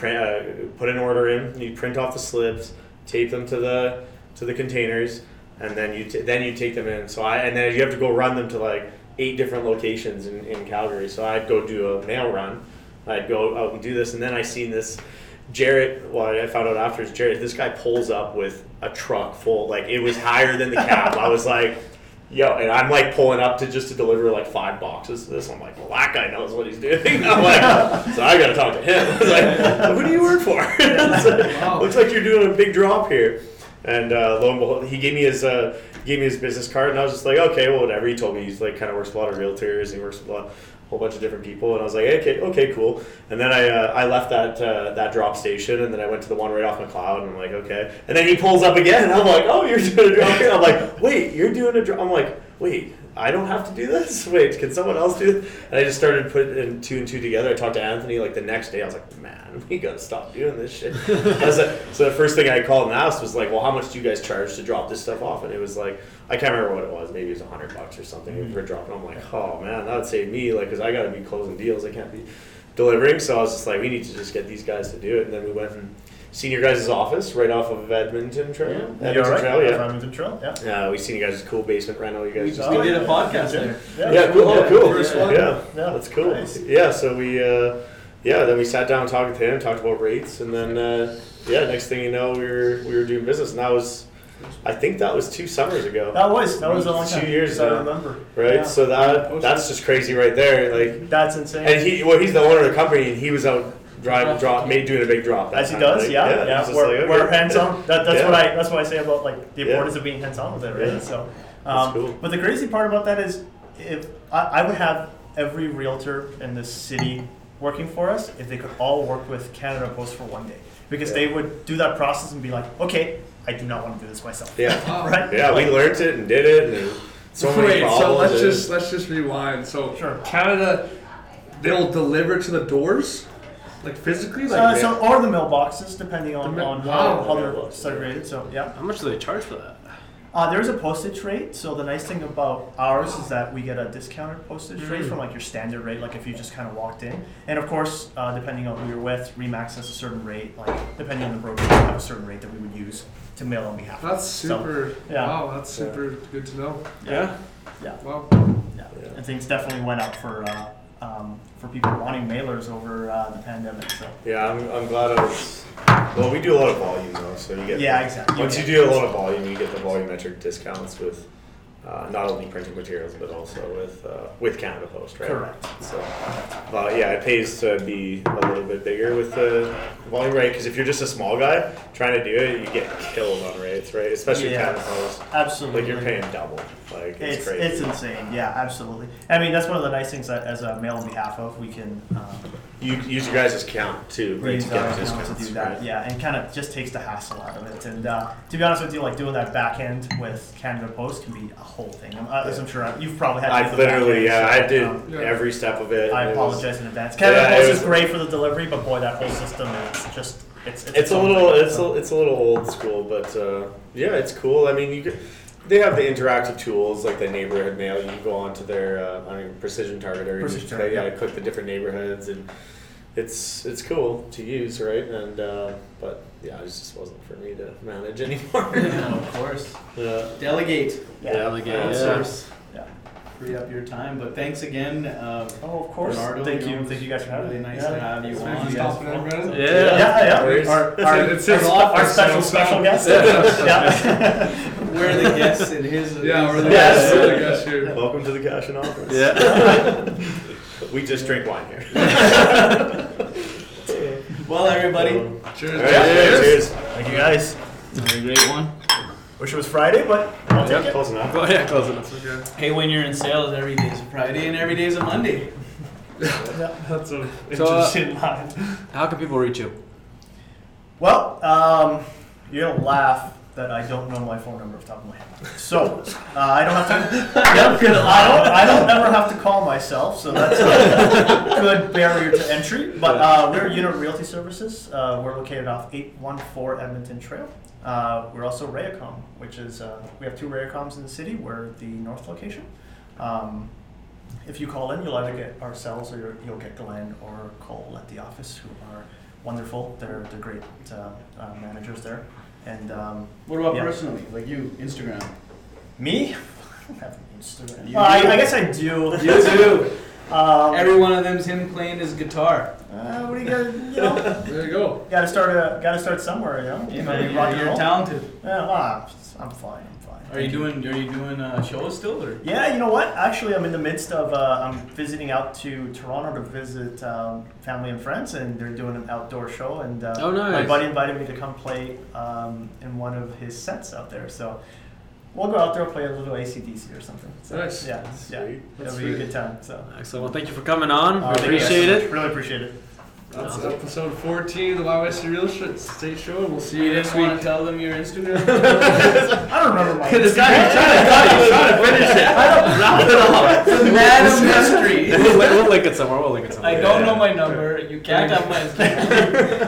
put an order in, you'd print off the slips, tape them to the containers, and then you take them in. And then you have to go run them to like 8 different locations in Calgary. So I'd go do a mail run. I'd go out and do this, and then I seen this Jarrett. Well, I found out afterwards, Jarrett. This guy pulls up with a truck full. Like it was higher than the cab. I was like, yo, and I'm like pulling up to deliver like 5 boxes to this. I'm like, well, that guy knows what he's doing. I'm like, so I gotta talk to him. I was like, who do you work for? Looks like you're doing a big drop here. And lo and behold, he gave me his business card, and I was just like, okay, well, whatever. He told me he's like kind of works with a lot of realtors. He works with a whole bunch of different people, and I was like, okay, cool. And then I left that drop station, and then I went to the one right off McLeod, and I'm like, okay. And then he pulls up again, and I'm like, oh, you're doing a drop here. I'm like, wait, you're doing a drop. I'm like, wait, I don't have to do this. Wait, can someone else do this? And I just started putting 2 and 2 together. I talked to Anthony like the next day. I was like, man, we gotta stop doing this shit. I was like, so the first thing I called and asked was like, well, how much do you guys charge to drop this stuff off? And it was like, I can't remember what it was. Maybe it was $100 or something for dropping. I'm like, oh man, that would save me like, cause I gotta be closing deals. I can't be delivering. So I was just like, we need to just get these guys to do it. And then we went and seen your guys' office right off of Edmonton Trail. Yeah. Edmonton Trail, yeah. Yeah, we seen you guys' cool basement rental. You guys we did a podcast there. Yeah, cool. Oh, cool. First one. Yeah, that's cool. Nice. Yeah, so we, then we sat down and talked to him, talked about rates, and then, next thing you know, we were doing business, and that was, I think that was 2 summers ago. That was a long time. 2 years ago. I remember. Right? Yeah. So that's just crazy right there. Like that's insane. And he's the owner of the company, and he was out doing a big drop. As he does, like, yeah. We're hands on. That's what I say about like the importance of being hands on with it, right? Yeah. So, that's cool. But the crazy part about that is, if I would have every realtor in this city working for us, if they could all work with Canada Post for one day, because they would do that process and be like, okay, I do not want to do this myself. Yeah, right. Yeah, we learned it and did it, and so many problems. So let's just rewind. So Canada, they'll deliver to the doors. Like physically, or the mailboxes, depending on how they're segregated. So how much do they charge for that? There's a postage rate. So the nice thing about ours is that we get a discounted postage rate from like your standard rate, like if you just kind of walked in. And of course, depending on who you're with, Remax has a certain rate. Like depending on the broker, we have a certain rate that we would use to mail on behalf. That's super. So, wow, that's super good to know. Yeah. Wow. Yeah. And things definitely went up for people wanting mailers over the pandemic. So I'm glad I was. Well, we do a lot of volume though, so you get exactly. Once you do a lot of volume, you get the volumetric discounts with not only printing materials but also with Canada Post, right? Correct. So it pays to be a little bit bigger with the volume, right? Because if you're just a small guy trying to do it, you get killed on rates, right? Especially Canada Post. Absolutely. Like you're paying double. Like it's crazy. It's insane. Yeah, absolutely. I mean, that's one of the nice things that as a mail on behalf of, we can you use your guys' count too, right? Use our account to do that. Right? Yeah, and kind of just takes the hassle out of it. And to be honest with you, like doing that back end with Canada Post can be a whole thing. As I'm sure you've probably had. I literally, I did every step of it. I apologize in advance. Canada Post is great for the delivery, but boy, that whole system is just. It's a little old school, but it's cool. I mean, you could. They have the interactive tools like the neighborhood mail. You can go onto their Precision Targeter. Precision Targeter. Click the different neighborhoods, and it's cool to use, right? And but yeah, it just wasn't for me to manage anymore. Yeah, of course. Yeah. Delegate. Yeah. Delegate. Outsource. Yeah. Free up your time. But thanks again. Of course. Bernardo, thank you. Thank you guys for having me. Really nice to have you on. Yeah. Our special guest. Yeah. We're the guests in his. Yeah, we're the guests. We're the guests here. Welcome to the cash and office. Yeah. We just drink wine here. Well, everybody. Cheers. Right, cheers. Thank you, guys. Another great one. Wish it was Friday, but I'll take it. Close enough. Oh, yeah, close enough. Okay. Hey, when you're in sales, every day's a Friday and every day's a Monday. That's an interesting line. How can people reach you? Well, you don't laugh. That I don't know my phone number off the top of my head. So, I don't have to... I don't ever have to call myself, so that's a good barrier to entry. But we're Unit Realty Services. We're located off 814 Edmonton Trail. We're also Rayacom, which is... we have two Rayacoms in the city. We're the north location. If you call in, you'll either get ourselves or you'll get Glenn or Cole at the office, who are wonderful. They're great managers there. And what about personally, like you, Instagram? Me? I don't have an Instagram. I guess I do. You do. Every one of them's him playing his guitar. What do you got? There you go. Got to start somewhere, you know. You're talented. Yeah, I'm fine. Are you doing shows still, or? Yeah, you know what? Actually, I'm in the midst of. I'm visiting out to Toronto to visit family and friends, and they're doing an outdoor show. And nice. My buddy invited me to come play in one of his sets out there. So we'll go out there and play a little ACDC or something. So, nice. Yeah, That'll be a good time. So excellent. Well, thank you for coming on. We appreciate it. So really appreciate it. That's episode 14 of the YYC Real Estate Show. We'll see you next week. Want to tell them your Instagram? I don't remember my Instagram. This guy, he's trying to finish it. I don't know. It's a man of mystery. We'll link it somewhere. I don't know my number. You can't have my Instagram.